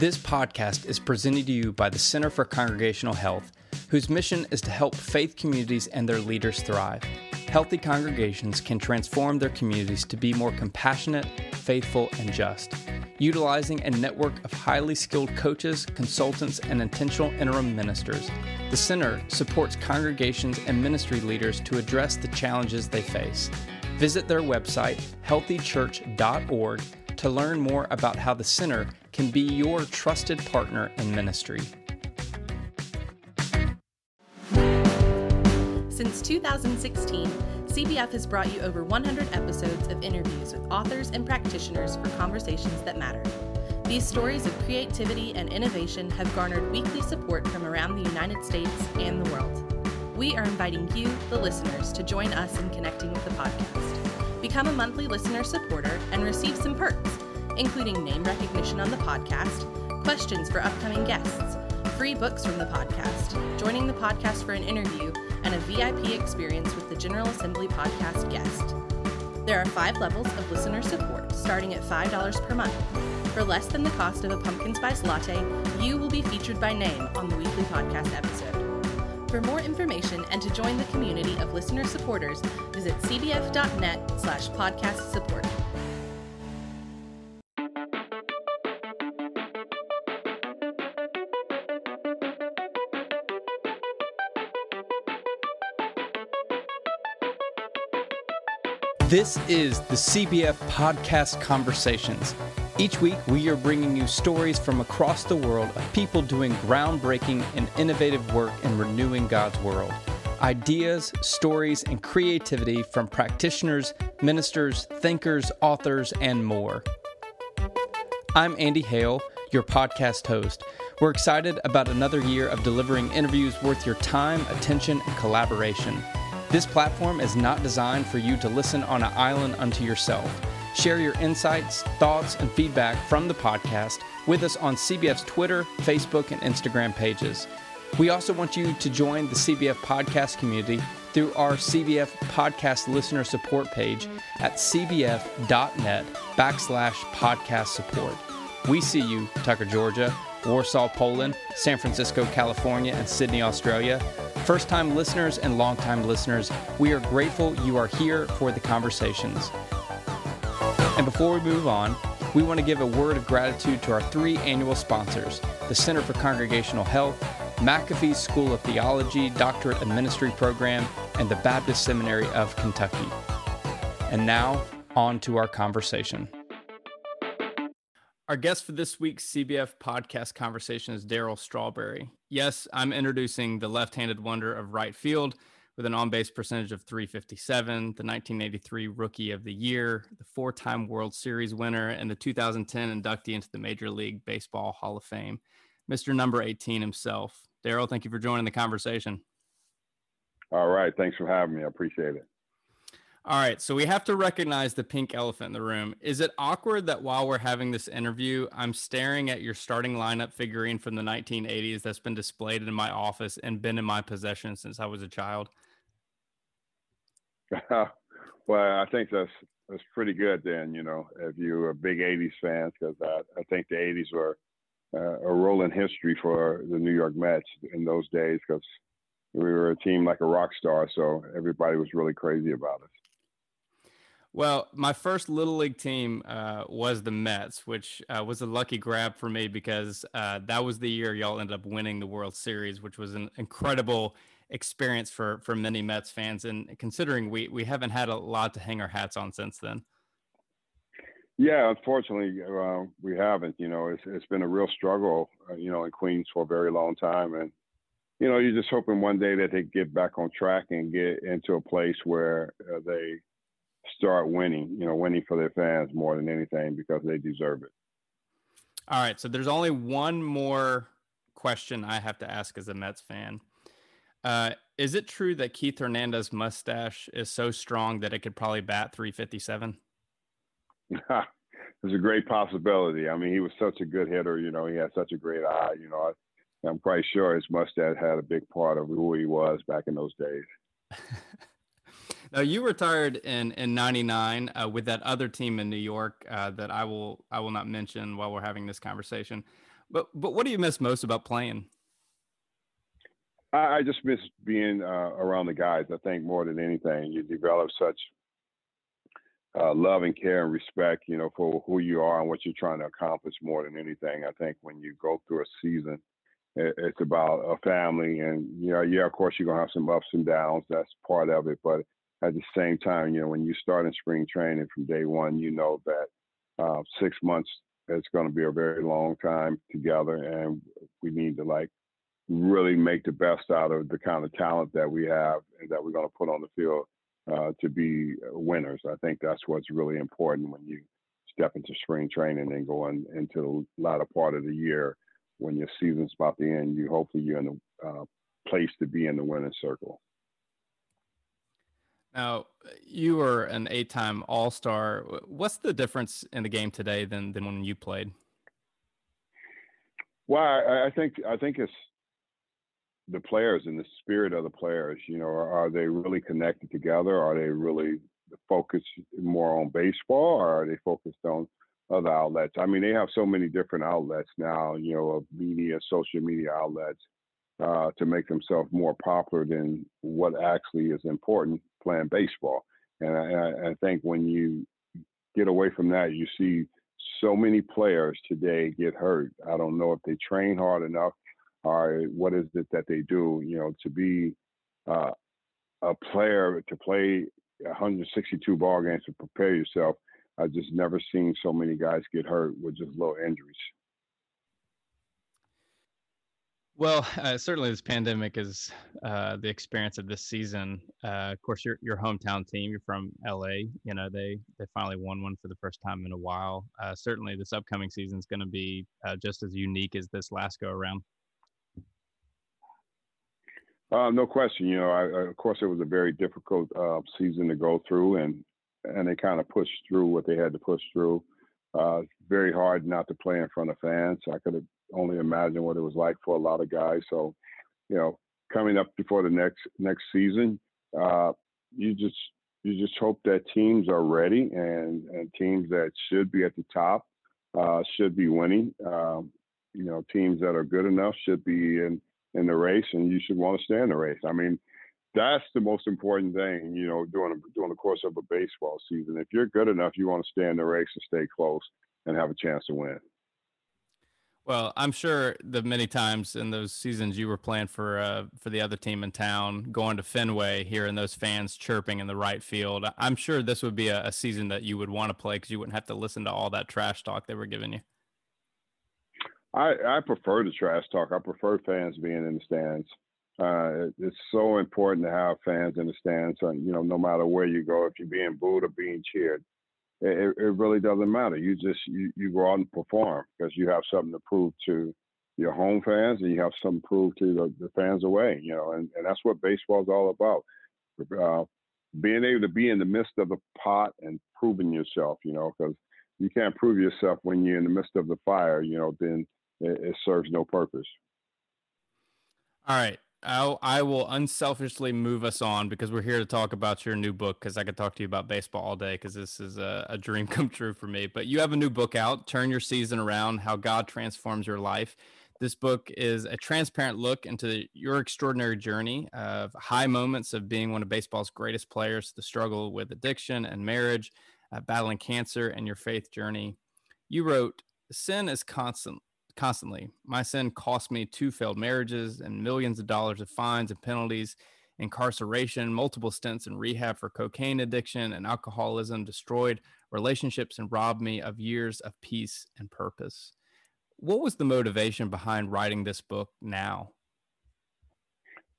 This podcast is presented to you by the Center for Congregational Health, whose mission is to help faith communities and their leaders thrive. Healthy congregations can transform their communities to be more compassionate, faithful, and just, utilizing a network of highly skilled coaches, consultants, and intentional interim ministers. The Center supports congregations and ministry leaders to address the challenges they face. Visit their website, healthychurch.org, to learn more about how the Center can be your trusted partner in ministry. Since 2016, CBF has brought you over 100 episodes of interviews with authors and practitioners for conversations that matter. These stories of creativity and innovation have garnered weekly support from around the United States and the world. We are inviting you, the listeners, to join us in connecting with the podcast. Become a monthly listener supporter and receive some perks, including name recognition on the podcast, questions for upcoming guests, free books from the podcast, joining the podcast for an interview, and a VIP experience with the General Assembly podcast guest. There are 5 levels of listener support, starting at $5 per month. For less than the cost of a pumpkin spice latte, you will be featured by name on the weekly podcast episode. For more information and to join the community of listener supporters, visit cbf.net/podcast support. This is the CBF Podcast Conversations. Each week, we are bringing you stories from across the world of people doing groundbreaking and innovative work in renewing God's world. Ideas, stories, and creativity from practitioners, ministers, thinkers, authors, and more. I'm Andy Hale, your podcast host. We're excited about another year of delivering interviews worth your time, attention, and collaboration. This platform is not designed for you to listen on an island unto yourself. Share your insights, thoughts, and feedback from the podcast with us on CBF's Twitter, Facebook, and Instagram pages. We also want you to join the CBF podcast community through our CBF podcast listener support page at cbf.net/podcast support. We see you, Tucker, Georgia, Warsaw, Poland, San Francisco, California, and Sydney, Australia. First-time listeners and long-time listeners, we are grateful you are here for the conversations. And before we move on, we want to give a word of gratitude to our 3 annual sponsors, the Center for Congregational Health, McAfee School of Theology, Doctorate of Ministry Program, and the Baptist Seminary of Kentucky. And now, on to our conversation. Our guest for this week's CBF podcast conversation is Daryl Strawberry. Yes, I'm introducing the left-handed wonder of right field with an on-base percentage of .357, the 1983 Rookie of the Year, the 4-time World Series winner, and the 2010 inductee into the Major League Baseball Hall of Fame, Mr. Number 18 himself. Daryl, thank you for joining the conversation. All right. Thanks for having me. I appreciate it. All right, so we have to recognize the pink elephant in the room. Is it awkward that while we're having this interview, I'm staring at your starting lineup figurine from the 1980s that's been displayed in my office and been in my possession since I was a child? Well, I think that's pretty good then, you know, if you're a big 80s fan, because I think the 80s were a role in history for the New York Mets in those days, because we were a team like a rock star, so everybody was really crazy about us. Well, my first Little League team was the Mets, which was a lucky grab for me because that was the year y'all ended up winning the World Series, which was an incredible experience for many Mets fans. And considering we haven't had a lot to hang our hats on since then. Yeah, unfortunately, we haven't. You know, it's been a real struggle, you know, in Queens for a very long time. And, you know, you're just hoping one day that they get back on track and get into a place where they start winning, you know, winning for their fans more than anything, because they deserve it. All right. So there's only one more question I have to ask as a Mets fan. Is it true that Keith Hernandez's mustache is so strong that it could probably bat .357? It's a great possibility. I mean, he was such a good hitter, you know, he had such a great eye, you know, I'm quite sure his mustache had a big part of who he was back in those days. Now, you retired in 99 with that other team in New York that I will not mention while we're having this conversation. But what do you miss most about playing? I just miss being around the guys, I think, more than anything. You develop such love and care and respect, you know, for who you are and what you're trying to accomplish more than anything. I think when you go through a season, it's about a family. And, you know, yeah, of course, you're going to have some ups and downs. That's part of it. But at the same time, you know, when you start in spring training from day one, you know that 6 months, it's going to be a very long time together. And we need to, like, really make the best out of the kind of talent that we have and that we're going to put on the field to be winners. I think that's what's really important when you step into spring training and go on into the latter part of the year. When your season's about to end, you hopefully you're in a place to be in the winning circle. Now, you were an 8-time All-Star. What's the difference in the game today than when you played? Well, I think it's the players and the spirit of the players. You know, are they really connected together? Are they really focused more on baseball, or are they focused on other outlets? I mean, they have so many different outlets now, you know, of media, social media outlets to make themselves more popular than what actually is important, playing baseball. And I think when you get away from that, you see so many players today get hurt. I don't know if they train hard enough, or what is it that they do, you know, to be a player, to play 162 ball games, to prepare yourself. I've just never seen so many guys get hurt with just little injuries. Well, certainly this pandemic is the experience of this season. Of course, your hometown team, you're from LA, you know, they finally won one for the first time in a while. Certainly this upcoming season is going to be just as unique as this last go around. No question. You know, of course, it was a very difficult season to go through, and they kind of pushed through what they had to push through. Very hard not to play in front of fans. I could only imagine what it was like for a lot of guys. So, you know, coming up before the next season, you just hope that teams are ready, and teams that should be at the top should be winning. You know, teams that are good enough should be in the race, and you should want to stay in the race. I mean, that's the most important thing, you know, during the course of a baseball season. If you're good enough, you want to stay in the race and stay close and have a chance to win. Well, I'm sure the many times in those seasons you were playing for the other team in town, going to Fenway, hearing those fans chirping in the right field. I'm sure this would be a season that you would want to play because you wouldn't have to listen to all that trash talk they were giving you. I prefer the trash talk. I prefer fans being in the stands. It's so important to have fans in the stands, and, you know, no matter where you go, if you're being booed or being cheered, it really doesn't matter. You go out and perform because you have something to prove to your home fans, and you have something to prove to the fans away, you know, and that's what baseball is all about. Being able to be in the midst of the pot and proving yourself, you know, because you can't prove yourself when you're in the midst of the fire, you know, then it serves no purpose. All right. I will unselfishly move us on because we're here to talk about your new book, because I could talk to you about baseball all day because this is a dream come true for me. But you have a new book out, Turn Your Season Around, How God Transforms Your Life. This book is a transparent look into your extraordinary journey of high moments of being one of baseball's greatest players, the struggle with addiction and marriage, battling cancer, and your faith journey. You wrote, "Sin is constantly. My sin cost me 2 failed marriages and millions of dollars of fines and penalties, incarceration, multiple stints in rehab for cocaine addiction and alcoholism, destroyed relationships, and robbed me of years of peace and purpose." What was the motivation behind writing this book now?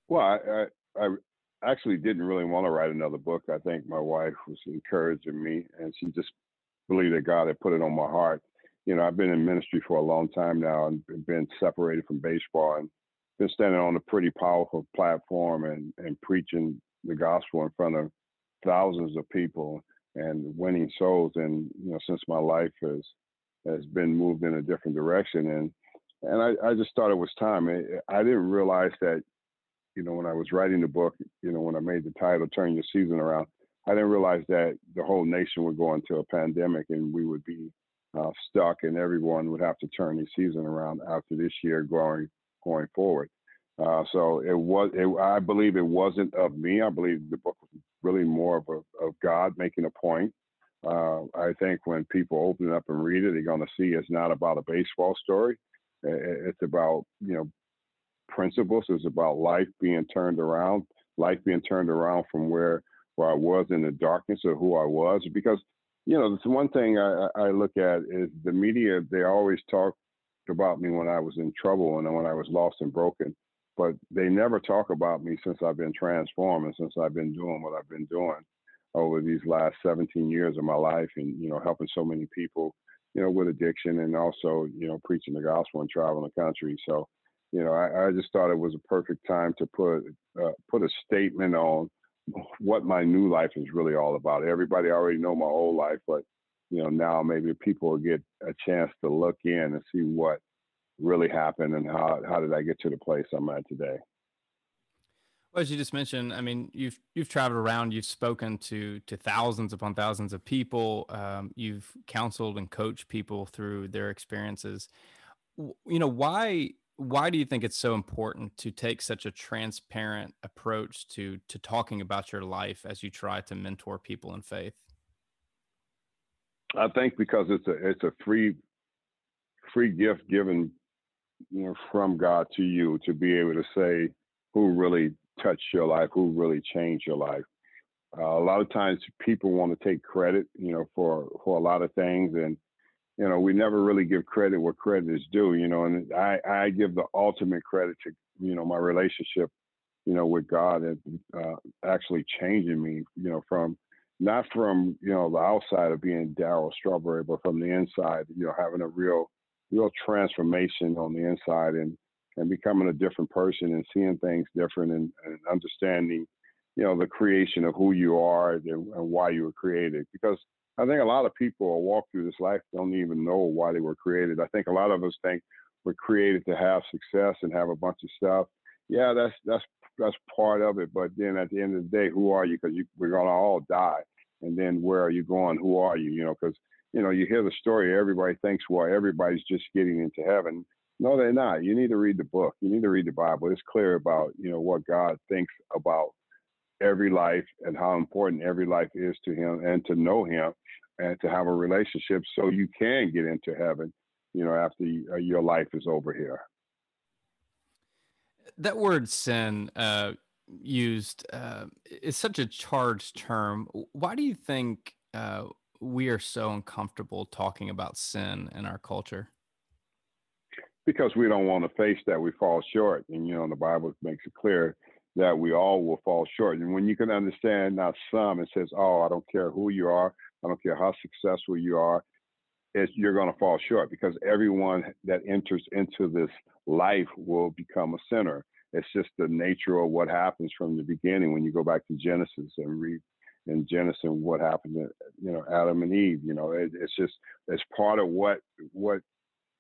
Well, I actually didn't really want to write another book. I think my wife was encouraging me, and she just believed that God had put it on my heart. You know, I've been in ministry for a long time now and been separated from baseball and been standing on a pretty powerful platform and preaching the gospel in front of thousands of people and winning souls. And, you know, since my life has been moved in a different direction. And I just thought it was time. I didn't realize that, you know, when I was writing the book, you know, when I made the title, Turn Your Season Around, I didn't realize that the whole nation would go into a pandemic and we would be stuck, and everyone would have to turn their season around after this year going forward. So it was. I believe it wasn't of me. I believe the book was really more of God making a point. I think when people open it up and read it, they're going to see it's not about a baseball story. It's about, you know, principles. It's about life being turned around. Life being turned around from where I was in the darkness of who I was. Because, you know, that's one thing I look at is the media. They always talked about me when I was in trouble and when I was lost and broken, but they never talk about me since I've been transformed and since I've been doing what I've been doing over these last 17 years of my life, and, you know, helping so many people, you know, with addiction, and also, you know, preaching the gospel and traveling the country. So, you know, I just thought it was a perfect time to put a statement on what my new life is really all about. Everybody already know my whole life, but, you know, now maybe people will get a chance to look in and see what really happened and how did I get to the place I'm at today. Well, as you just mentioned, I mean, you've traveled around, you've spoken to thousands upon thousands of people. You've counseled and coached people through their experiences. You know, why do you think it's so important to take such a transparent approach to talking about your life as you try to mentor people in faith? I think because it's a free gift given, you know, from God to you to be able to say who really touched your life, who really changed your life. A lot of times people want to take credit, you know, for a lot of things. And, you know, we never really give credit where credit is due, you know, and I give the ultimate credit to, you know, my relationship, you know, with God and actually changing me, you know, not from, you know, the outside of being Daryl Strawberry, but from the inside, you know, having a real transformation on the inside and becoming a different person and seeing things different and understanding, you know, the creation of who you are and why you were created. Because I think a lot of people who walk through this life don't even know why they were created. I think a lot of us think we're created to have success and have a bunch of stuff. Yeah, that's part of it. But then at the end of the day, who are you? Because we're going to all die. And then where are you going? Who are you? You know, because, you know, you hear the story, everybody thinks, well, everybody's just getting into heaven. No, they're not. You need to read the book. You need to read the Bible. It's clear about, you know, what God thinks about every life and how important every life is to him, and to know him and to have a relationship so you can get into heaven, you know, after your life is over here. That word sin, used is such a charged term. Why do you think we are so uncomfortable talking about sin in our culture? Because we don't want to face that we fall short. And, you know, the Bible makes it clear that we all will fall short. And when you can understand now some, it says, oh, I don't care who you are. I don't care how successful you are. You're going to fall short, because everyone that enters into this life will become a sinner. It's just the nature of what happens from the beginning. When you go back to Genesis and read in Genesis what happened to, you know, Adam and Eve, you know, it's part of what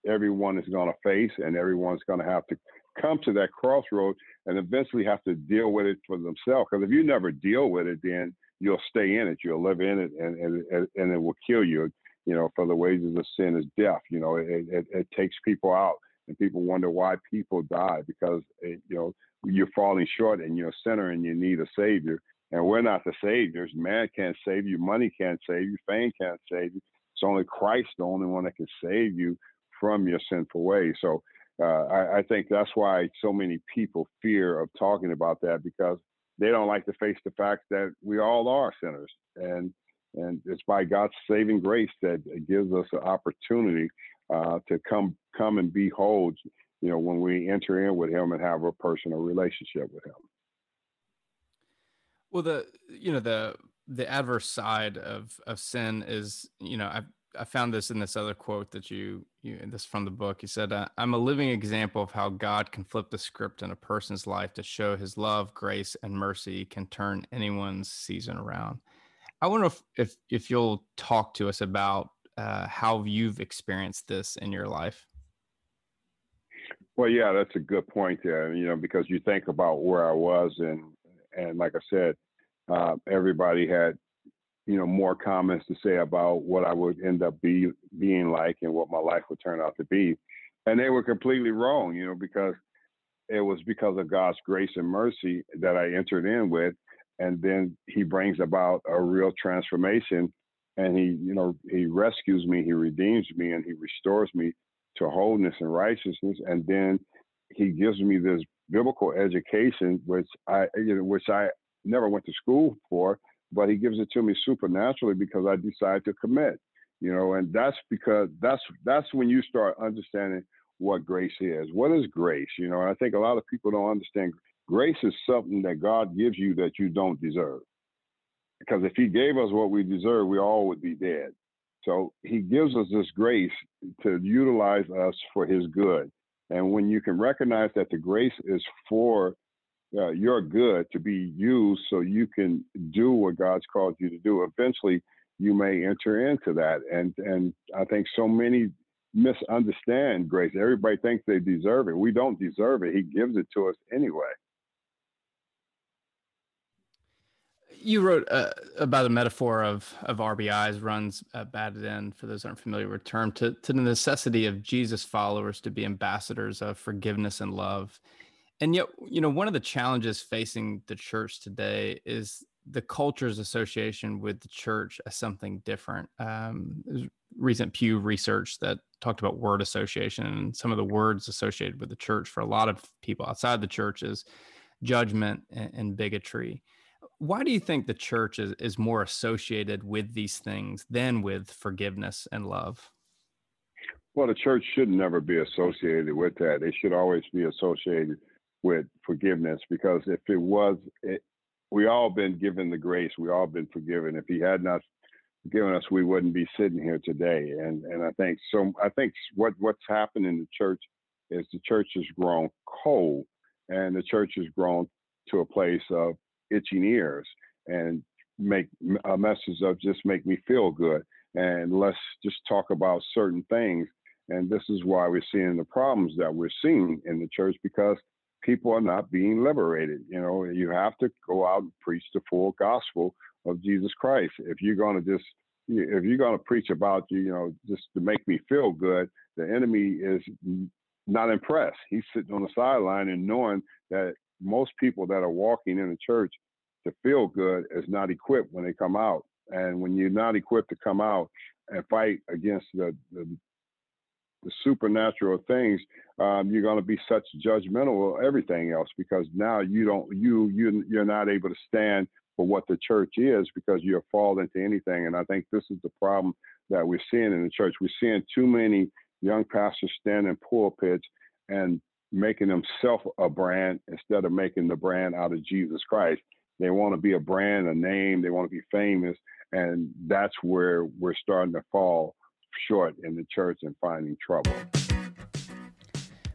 everyone is going to face, and everyone's going to have to come to that crossroad and eventually have to deal with it for themselves. Because if you never deal with it, then you'll stay in it, you'll live in it, and it will kill you. You know, for the wages of sin is death. You know, it takes people out. And people wonder why people die, because, you know, you're falling short and you're a sinner and you need a savior. And we're not the saviors. Man can't save you. Money can't save you. Fame can't save you. It's only Christ, the only one that can save you from your sinful ways. So I think that's why so many people fear of talking about that, because they don't like to face the fact that we all are sinners. And it's by God's saving grace that it gives us an opportunity to come and be whole, you know, when we enter in with him and have a personal relationship with him. Well, the adverse side of sin is, you know, I found this in this other quote that you this from the book. You said, I'm a living example of how God can flip the script in a person's life to show his love, grace, and mercy can turn anyone's season around. I wonder if you'll talk to us about how you've experienced this in your life. Well, yeah, that's a good point there, you know, because you think about where I was, and like I said, everybody had more comments to say about what I would end up being like and what my life would turn out to be. And they were completely wrong, because it was because of God's grace and mercy that I entered in with. And then he brings about a real transformation, and he rescues me, he redeems me, and he restores me to wholeness and righteousness. And then he gives me this biblical education, which I never went to school for, but he gives it to me supernaturally because I decide to commit, and that's because that's when you start understanding what grace is. What is grace? And I think a lot of people don't understand grace is something that God gives you that you don't deserve. Because if he gave us what we deserve, we all would be dead. So he gives us this grace to utilize us for his good. And when you can recognize that the grace is for your good, to be used so you can do what God's called you to do, eventually you may enter into that. And I think so many misunderstand grace. Everybody thinks they deserve it. We don't deserve it. He gives it to us anyway. You wrote about a metaphor of RBIs, runs batted in, for those who aren't familiar with the term, to the necessity of Jesus followers to be ambassadors of forgiveness and love. And yet, one of the challenges facing the church today is the culture's association with the church as something different. There's recent Pew research that talked about word association, and some of the words associated with the church for a lot of people outside the church is judgment and bigotry. Why do you think the church is more associated with these things than with forgiveness and love? Well, the church should never be associated with that. It should always be associated with forgiveness, because if it was, we all been given the grace. We all been forgiven. If he had not forgiven us, we wouldn't be sitting here today. And I think what's happened in the church is the church has grown cold, and the church has grown to a place of itching ears and make a message of just make me feel good, and let's just talk about certain things. And this is why we're seeing the problems that we're seeing in the church, because people are not being liberated. You have to go out and preach the full gospel of Jesus Christ. If you're going to preach about, just to make me feel good, the enemy is not impressed. He's sitting on the sideline and knowing that most people that are walking in the church to feel good is not equipped when they come out. And when you're not equipped to come out and fight against the supernatural things, you're going to be such judgmental of everything else, because now you're not able to stand for what the church is, because you have fallen into anything. And I think this is the problem that we're seeing in the church. We're seeing too many young pastors stand in pulpits and making himself a brand instead of making the brand out of Jesus Christ. They want to be a brand, a name. They want to be famous. And that's where we're starting to fall short in the church and finding trouble.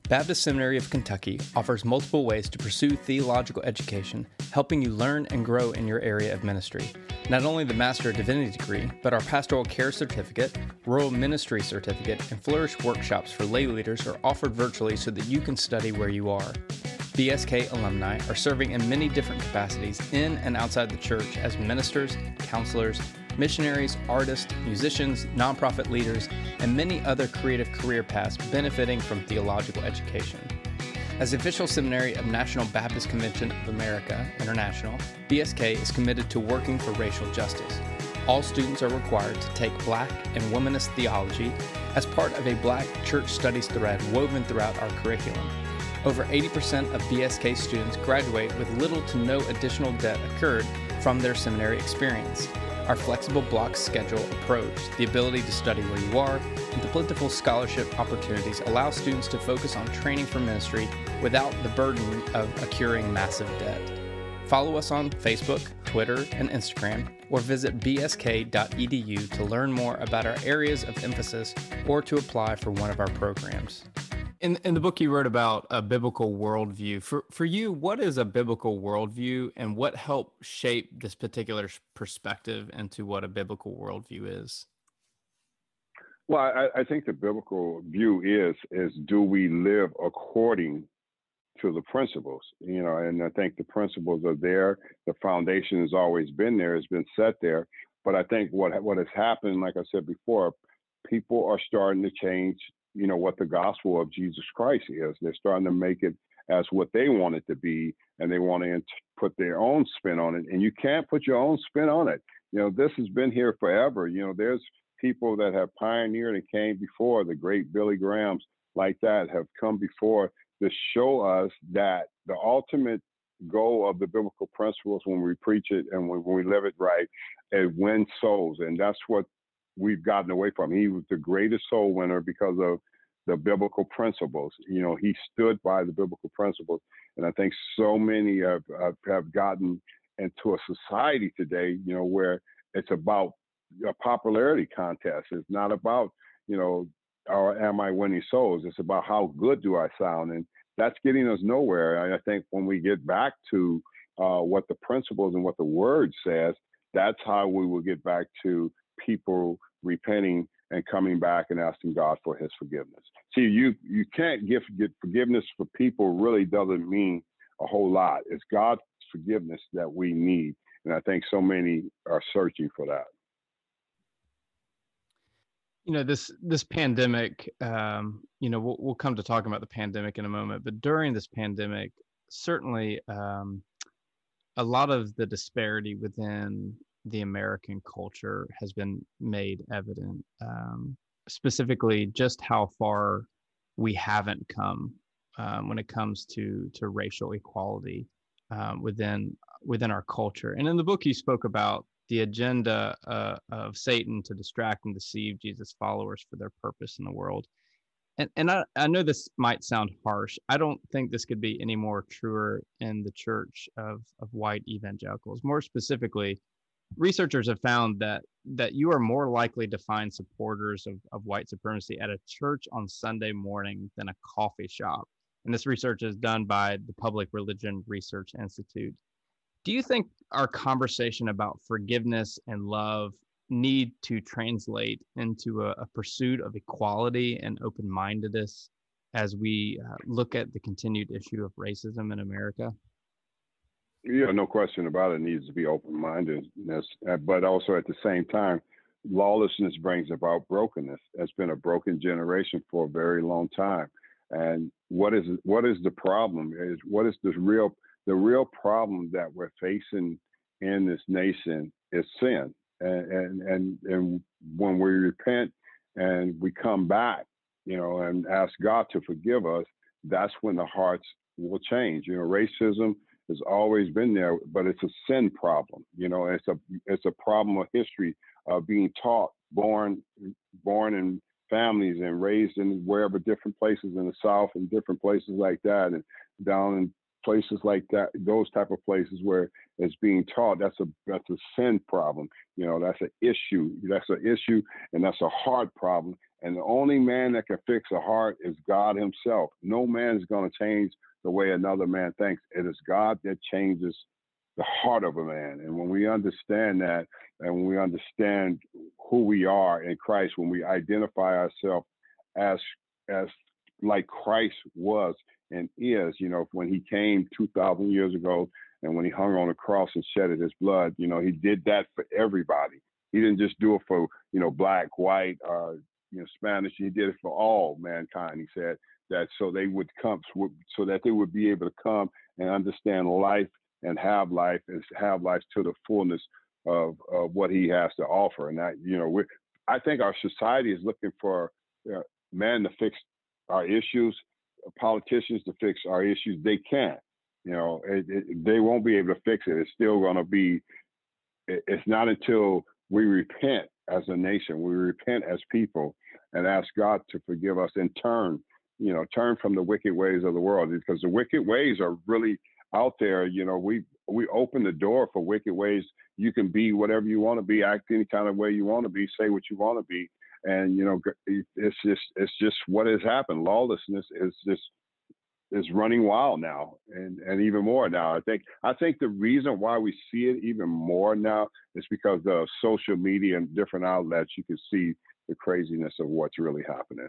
Baptist Seminary of Kentucky offers multiple ways to pursue theological education, helping you learn and grow in your area of ministry. Not only the Master of Divinity degree, but our Pastoral Care Certificate, Rural Ministry Certificate, and Flourish workshops for lay leaders are offered virtually so that you can study where you are. BSK alumni are serving in many different capacities in and outside the church as ministers, counselors, missionaries, artists, musicians, nonprofit leaders, and many other creative career paths benefiting from theological education. As the official seminary of National Baptist Convention of America International, BSK is committed to working for racial justice. All students are required to take Black and womanist theology as part of a Black church studies thread woven throughout our curriculum. Over 80% of BSK students graduate with little to no additional debt incurred from their seminary experience. Our flexible block schedule approach, the ability to study where you are, and the plentiful scholarship opportunities allow students to focus on training for ministry without the burden of accruing massive debt. Follow us on Facebook, Twitter, and Instagram, or visit bsk.edu to learn more about our areas of emphasis or to apply for one of our programs. In the book, you wrote about a biblical worldview. For you, what is a biblical worldview, and what helped shape this particular perspective into what a biblical worldview is? Well, I think the biblical view is do we live according to the principles? And I think the principles are there. The foundation has always been there. It's been set there. But I think what has happened, like I said before, people are starting to change, you know, what the gospel of Jesus Christ is. They're starting to make it as what they want it to be, and they want to put their own spin on it. And you can't put your own spin on it. You know, this has been here forever. You know, there's people that have pioneered and came before, the great Billy Grahams like that have come before to show us that the ultimate goal of the biblical principles, when we preach it and when we live it right, it wins souls. And that's what we've gotten away from. He was the greatest soul winner because of the biblical principles. You know, he stood by the biblical principles. And I think so many have gotten into a society today, you know, where it's about a popularity contest. It's not about, you know, or am I winning souls? It's about how good do I sound? And that's getting us nowhere. And I think when we get back to what the principles and what the word says, that's how we will get back to people repenting and coming back and asking God for his forgiveness. See, you can't get forgiveness for people really doesn't mean a whole lot. It's God's forgiveness that we need. And I think so many are searching for that. You know, this pandemic, you know, we'll come to talking about the pandemic in a moment, but during this pandemic, certainly a lot of the disparity within the American culture has been made evident, specifically just how far we haven't come when it comes to racial equality within our culture. And in the book, you spoke about the agenda of Satan to distract and deceive Jesus' followers for their purpose in the world. And I know this might sound harsh. I don't think this could be any more truer in the church of white evangelicals. More specifically, researchers have found that you are more likely to find supporters of white supremacy at a church on Sunday morning than a coffee shop. And this research is done by the Public Religion Research Institute. Do you think our conversation about forgiveness and love need to translate into a pursuit of equality and open-mindedness as we look at the continued issue of racism in America? Yeah, no question about it. It needs to be open-mindedness. But also at the same time, lawlessness brings about brokenness. That's been a broken generation for a very long time. And what is the problem? What is this real? The real problem that we're facing in this nation is sin. And when we repent and we come back, you know, and ask God to forgive us, that's when the hearts will change. You know, racism has always been there, but it's a sin problem. You know, it's a problem of history of being taught, born in families and raised in wherever, different places in the South and different places like that, and down in places like that, those type of places where it's being taught. That's a sin problem. You know, that's an issue, and that's a heart problem. And the only man that can fix a heart is God himself. No man is going to change the way another man thinks. It is God that changes the heart of a man. And when we understand that, and when we understand who we are in Christ, when we identify ourselves as like Christ was and is, you know, when he came 2,000 years ago and when he hung on the cross and shedded his blood, you know, he did that for everybody. He didn't just do it for, you know, black, white, you know, Spanish. He did it for all mankind. He said that so they would come, so that they would be able to come and understand life and have life to the fullness of what he has to offer. And that, you know, I think our society is looking for man to fix our issues, politicians to fix our issues. They can't, you know, they won't be able to fix it. It's still going to be, it's not until we repent as a nation, we repent as people and ask God to forgive us and turn from the wicked ways of the world, because the wicked ways are really out there. You know, we open the door for wicked ways. You can be whatever you want to be, act any kind of way you want to be, say what you want to be. And, you know, it's just what has happened. Lawlessness is running wild now, and even more now. I think the reason why we see it even more now is because of social media and different outlets. You can see the craziness of what's really happening.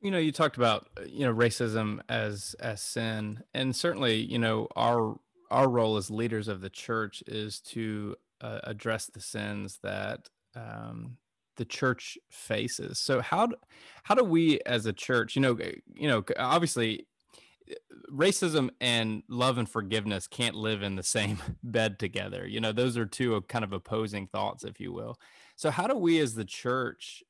You know, you talked about, you know, racism as sin, and certainly, you know, our role as leaders of the church is to address the sins that the church faces. So how do we as a church, obviously racism and love and forgiveness can't live in the same bed together. Those are two kind of opposing thoughts, if you will. So how do we as the church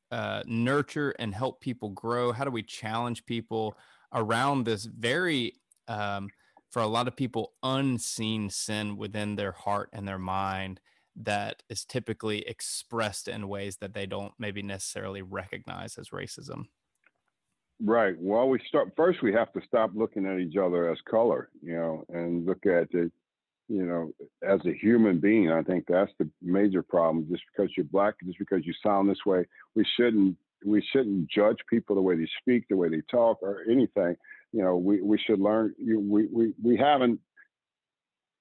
nurture and help people grow? How do we challenge people around this very, for a lot of people, unseen sin within their heart and their mind that is typically expressed in ways that they don't maybe necessarily recognize as racism? Right. Well, we have to stop looking at each other as color, and look at it, as a human being. I think that's the major problem. Just because you're black, just because you sound this way, we shouldn't judge people the way they speak, the way they talk, or anything. We should learn. We haven't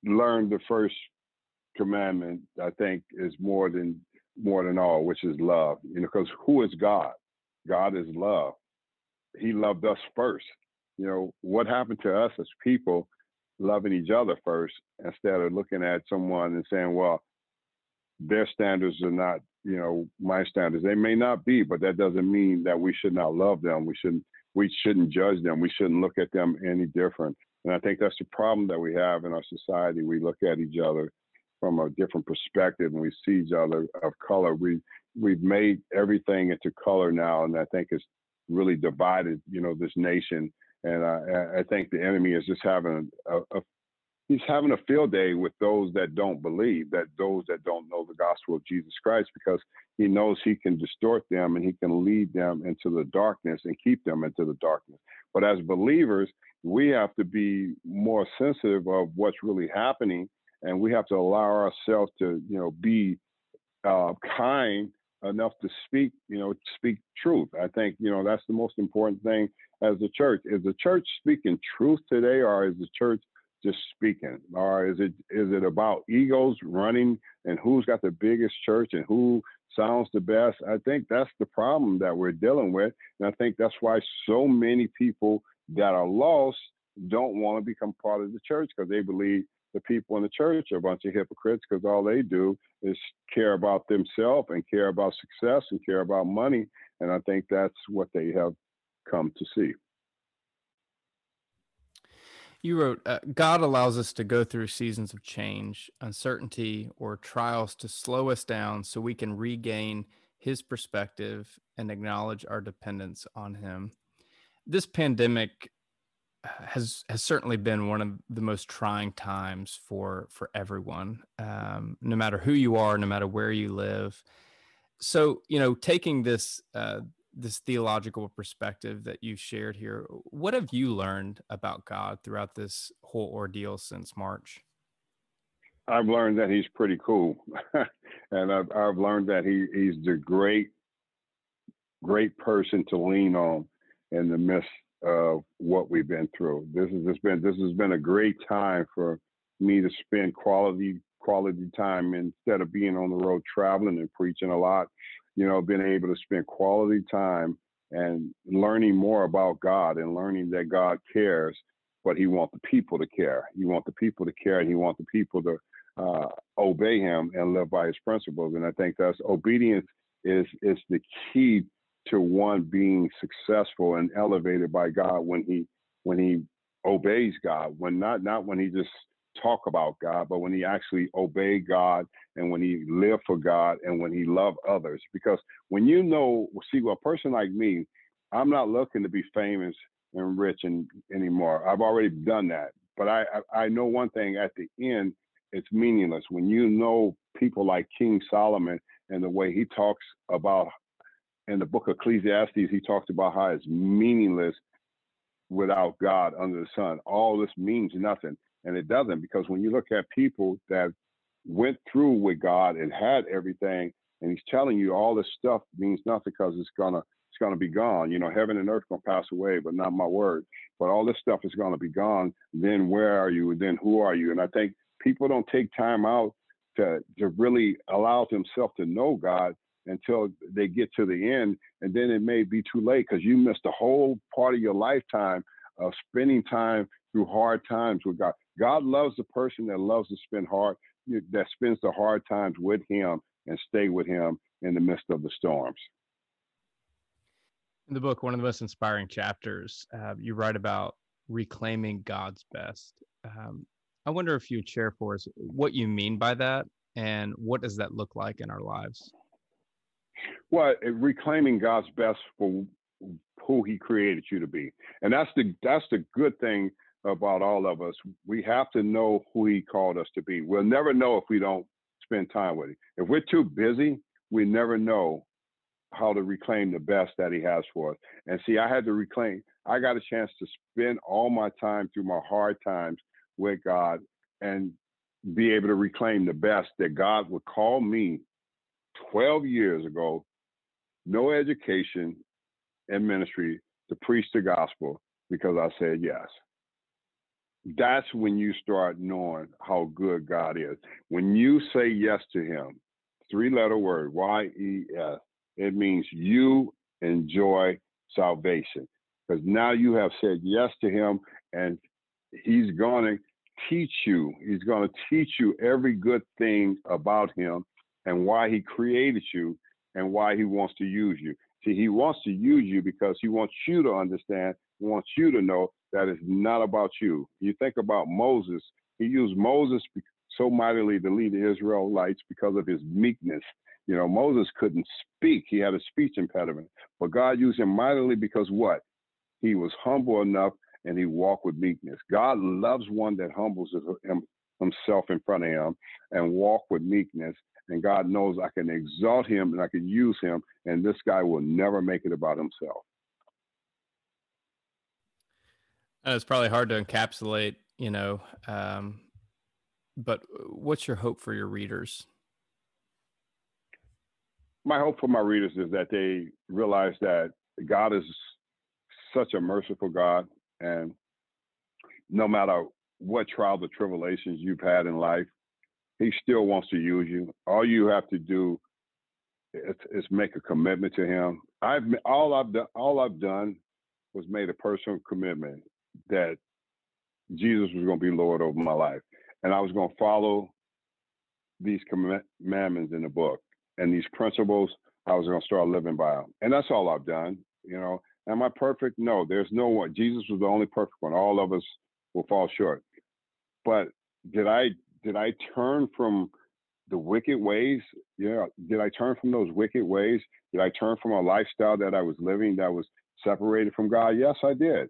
learned the first commandment, I think, is more than all, which is love. Because who is God? God is love. He loved us first. What happened to us as people loving each other first, instead of looking at someone and saying, well, their standards are not, my standards. They may not be, but that doesn't mean that we should not love them. We shouldn't judge them. We shouldn't look at them any different. And I think that's the problem that we have in our society. We look at each other from a different perspective, and we see each other of color. We've made everything into color now, and I think it's really divided, this nation. And I think the enemy is just having a field day with those that don't believe, that those that don't know the gospel of Jesus Christ, because he knows he can distort them and he can lead them into the darkness and keep them into the darkness. But as believers, we have to be more sensitive of what's really happening, and we have to allow ourselves to, be kind enough to speak, speak truth. I think, that's the most important thing as a church. Is the church speaking truth today, or is the church just speaking? Or is it about egos running and who's got the biggest church and who sounds the best? I think that's the problem that we're dealing with. And I think that's why so many people that are lost don't want to become part of the church, because they believe the people in the church are a bunch of hypocrites, because all they do is care about themselves and care about success and care about money. And I think that's what they have come to see. You wrote, God allows us to go through seasons of change, uncertainty, or trials to slow us down so we can regain his perspective and acknowledge our dependence on him. This pandemic has certainly been one of the most trying times for everyone, no matter who you are, no matter where you live. So, taking this this theological perspective that you shared here, what have you learned about God throughout this whole ordeal since March? I've learned that he's pretty cool. And I've learned that he's the great person to lean on in the midst of what we've been through. This has been a great time for me to spend quality time, instead of being on the road traveling and preaching a lot. Being able to spend quality time and learning more about God, and learning that God cares, but he wants the people to care. He wants the people to care, and he wants the people to obey him and live by his principles. And I think that's obedience is the key to one being successful and elevated by God, when he obeys God, when not when he just talk about God, but when he actually obey God, and when he live for God, and when he love others. Because when a person like me, I'm not looking to be famous and rich anymore. I've already done that. But I know one thing: at the end, it's meaningless. When people like King Solomon, and the way he talks about, in the book of Ecclesiastes, he talks about how it's meaningless without God under the sun. All this means nothing. And it doesn't, because when you look at people that went through with God and had everything, and he's telling you all this stuff means nothing, because it's gonna be gone. Heaven and earth gonna pass away, but not my word. But all this stuff is gonna be gone. Then where are you? And then who are you? And I think people don't take time out to really allow themselves to know God until they get to the end, and then it may be too late, because you missed a whole part of your lifetime of spending time through hard times with God. God loves the person that loves to spend hard that spends the hard times with him and stay with him in the midst of the storms. In the book, one of the most inspiring chapters, you write about reclaiming God's best. I wonder if you'd share for us what you mean by that and what does that look like in our lives? Well, reclaiming God's best for who he created you to be. And that's the good thing about all of us. We have to know who he called us to be. We'll never know if we don't spend time with him. If we're too busy, we never know how to reclaim the best that he has for us. And see, I got a chance to spend all my time through my hard times with God and be able to reclaim the best that God would call me 12 years ago, no education and ministry, to preach the gospel because I said yes. That's when you start knowing how good God is. When you say yes to him, three-letter word, Y-E-S, it means you enjoy salvation, because now you have said yes to him, and he's going to teach you. He's going to teach you every good thing about him and why he created you and why he wants to use you. See, he wants to use you because he wants you to understand, he wants you to know that it's not about you. You think about Moses. He used Moses so mightily to lead the Israelites because of his meekness. You know, Moses couldn't speak. He had a speech impediment. But God used him mightily because what? He was humble enough and he walked with meekness. God loves one that humbles himself in front of him and walk with meekness. And God knows I can exalt him and I can use him, and this guy will never make it about himself. It's probably hard to encapsulate, but what's your hope for your readers? My hope for my readers is that they realize that God is such a merciful God, and no matter what trials or tribulations you've had in life, he still wants to use you. All you have to do is make a commitment to him. All I've done was made a personal commitment that Jesus was going to be Lord over my life, and I was going to follow these commandments in the book and these principles. I was going to start living by them, and that's all I've done. Am I perfect? No, there's no one. Jesus was the only perfect one. All of us will fall short. But did I turn from the wicked ways? Yeah. Did I turn from those wicked ways? Did I turn from a lifestyle that I was living that was separated from God? Yes, I did.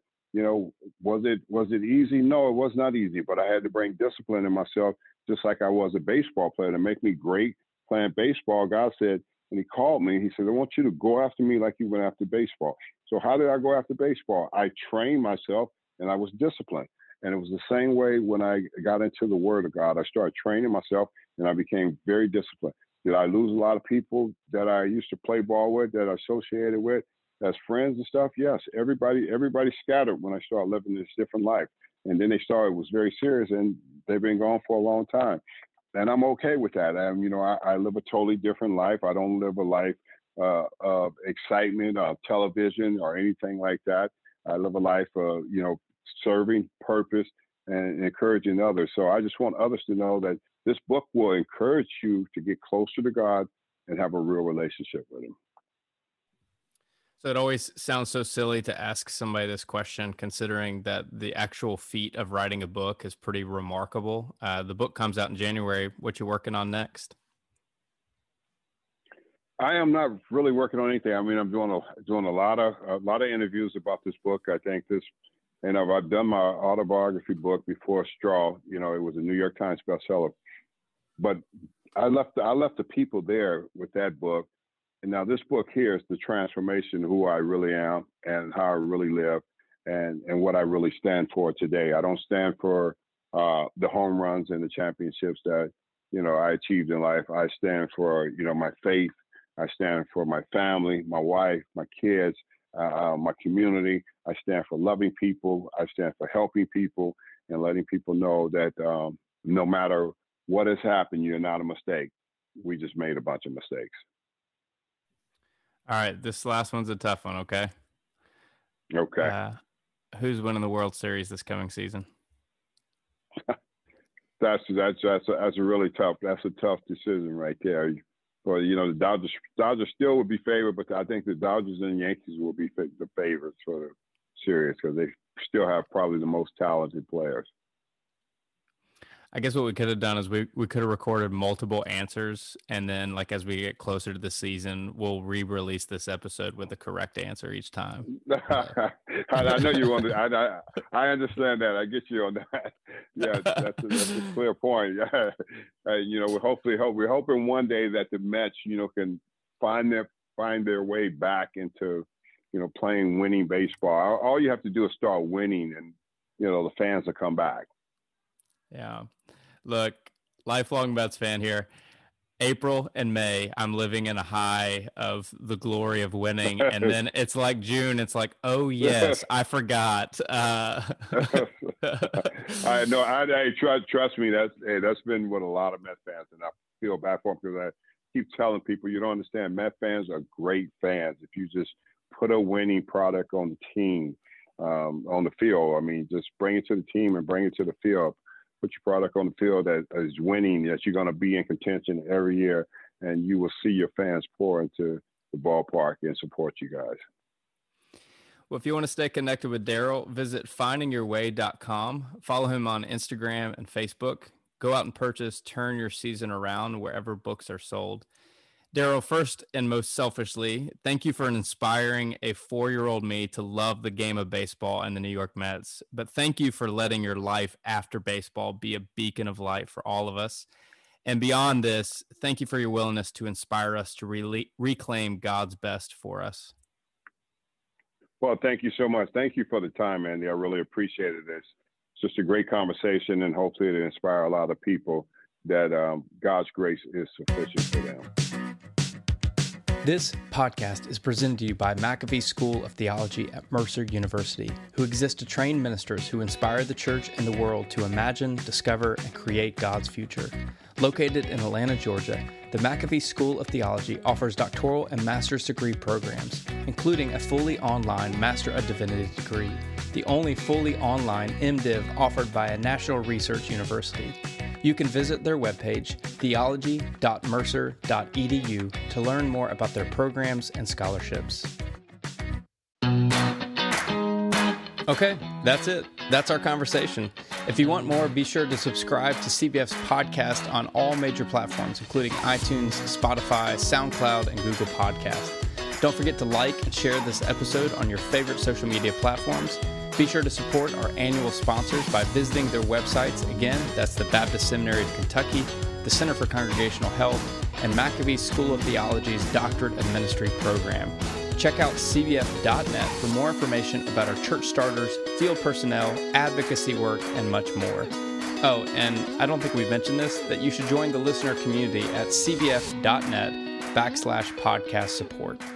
Was it easy? No, it was not easy, but I had to bring discipline in myself, just like I was a baseball player. To make me great playing baseball, God said, when he called me, he said, I want you to go after me like you went after baseball. So how did I go after baseball? I trained myself and I was disciplined. And it was the same way when I got into the Word of God. I started training myself and I became very disciplined. Did I lose a lot of people that I used to play ball with, that I associated with as friends and stuff? Yes, everybody scattered when I started living this different life. And then it was very serious, and they've been gone for a long time. And I'm okay with that. I live a totally different life. I don't live a life of excitement or television or anything like that. I live a life of, serving, purpose, and encouraging others. So I just want others to know that this book will encourage you to get closer to God and have a real relationship with him. So it always sounds so silly to ask somebody this question, considering that the actual feat of writing a book is pretty remarkable. The book comes out in January. What you working on next? I am not really working on anything. I mean, I'm doing a lot of interviews about this book. I think this, and I've done my autobiography book before Straw. It was a New York Times bestseller. But I left the people there with that book. And now this book here is the transformation of who I really am and how I really live and what I really stand for today. I don't stand for the home runs and the championships that, I achieved in life. I stand for, my faith. I stand for my family, my wife, my kids, my community. I stand for loving people. I stand for helping people and letting people know that no matter what has happened, you're not a mistake. We just made a bunch of mistakes. All right, this last one's a tough one, okay? Okay. Who's winning the World Series this coming season? That's a really tough. That's a tough decision right there. Well, you know, the Dodgers still would be favored, but I think the Dodgers and Yankees will be the favorites for the series because they still have probably the most talented players. I guess what we could have done is we could have recorded multiple answers, and then like as we get closer to the season, we'll re-release this episode with the correct answer each time. I know you want to. I understand that. I get you on that. Yeah, that's a clear point. Yeah, you know, we're hoping one day that the Mets, you know, can find their way back into, you know, playing winning baseball. All you have to do is start winning, and you know the fans will come back. Yeah. Look, lifelong Mets fan here. April and May, I'm living in a high of the glory of winning. And then it's like June. It's like, oh, yes, I forgot. I know. Trust me, that's been what a lot of Mets fans, and I feel bad for them because I keep telling people, you don't understand. Mets fans are great fans. If you just put a winning product on the team, on the field, I mean, just bring it to the team and bring it to the field. Put your product on the field that is winning, that you're going to be in contention every year, and you will see your fans pour into the ballpark and support you guys. Well, if you want to stay connected with Daryl, visit findingyourway.com. Follow him on Instagram and Facebook. Go out and purchase Turn Your Season Around wherever books are sold. Daryl, first and most selfishly, thank you for inspiring a 4-year-old me to love the game of baseball and the New York Mets. But thank you for letting your life after baseball be a beacon of light for all of us. And beyond this, thank you for your willingness to inspire us to reclaim God's best for us. Well, thank you so much. Thank you for the time, Andy. I really appreciated this. It's just a great conversation, and hopefully it inspires a lot of people that God's grace is sufficient for them. This podcast is presented to you by McAfee School of Theology at Mercer University, who exists to train ministers who inspire the church and the world to imagine, discover, and create God's future. Located in Atlanta, Georgia, the McAfee School of Theology offers doctoral and master's degree programs, including a fully online Master of Divinity degree, the only fully online MDiv offered by a national research university. You can visit their webpage, theology.mercer.edu, to learn more about their programs and scholarships. Okay, that's it. That's our conversation. If you want more, be sure to subscribe to CBF's podcast on all major platforms, including iTunes, Spotify, SoundCloud, and Google Podcasts. Don't forget to like and share this episode on your favorite social media platforms. Be sure to support our annual sponsors by visiting their websites. Again, that's the Baptist Seminary of Kentucky, the Center for Congregational Health, and McAfee School of Theology's Doctorate of Ministry program. Check out cbf.net for more information about our church starters, field personnel, advocacy work, and much more. Oh, and I don't think we've mentioned this, that you should join the listener community at cbf.net/podcast support.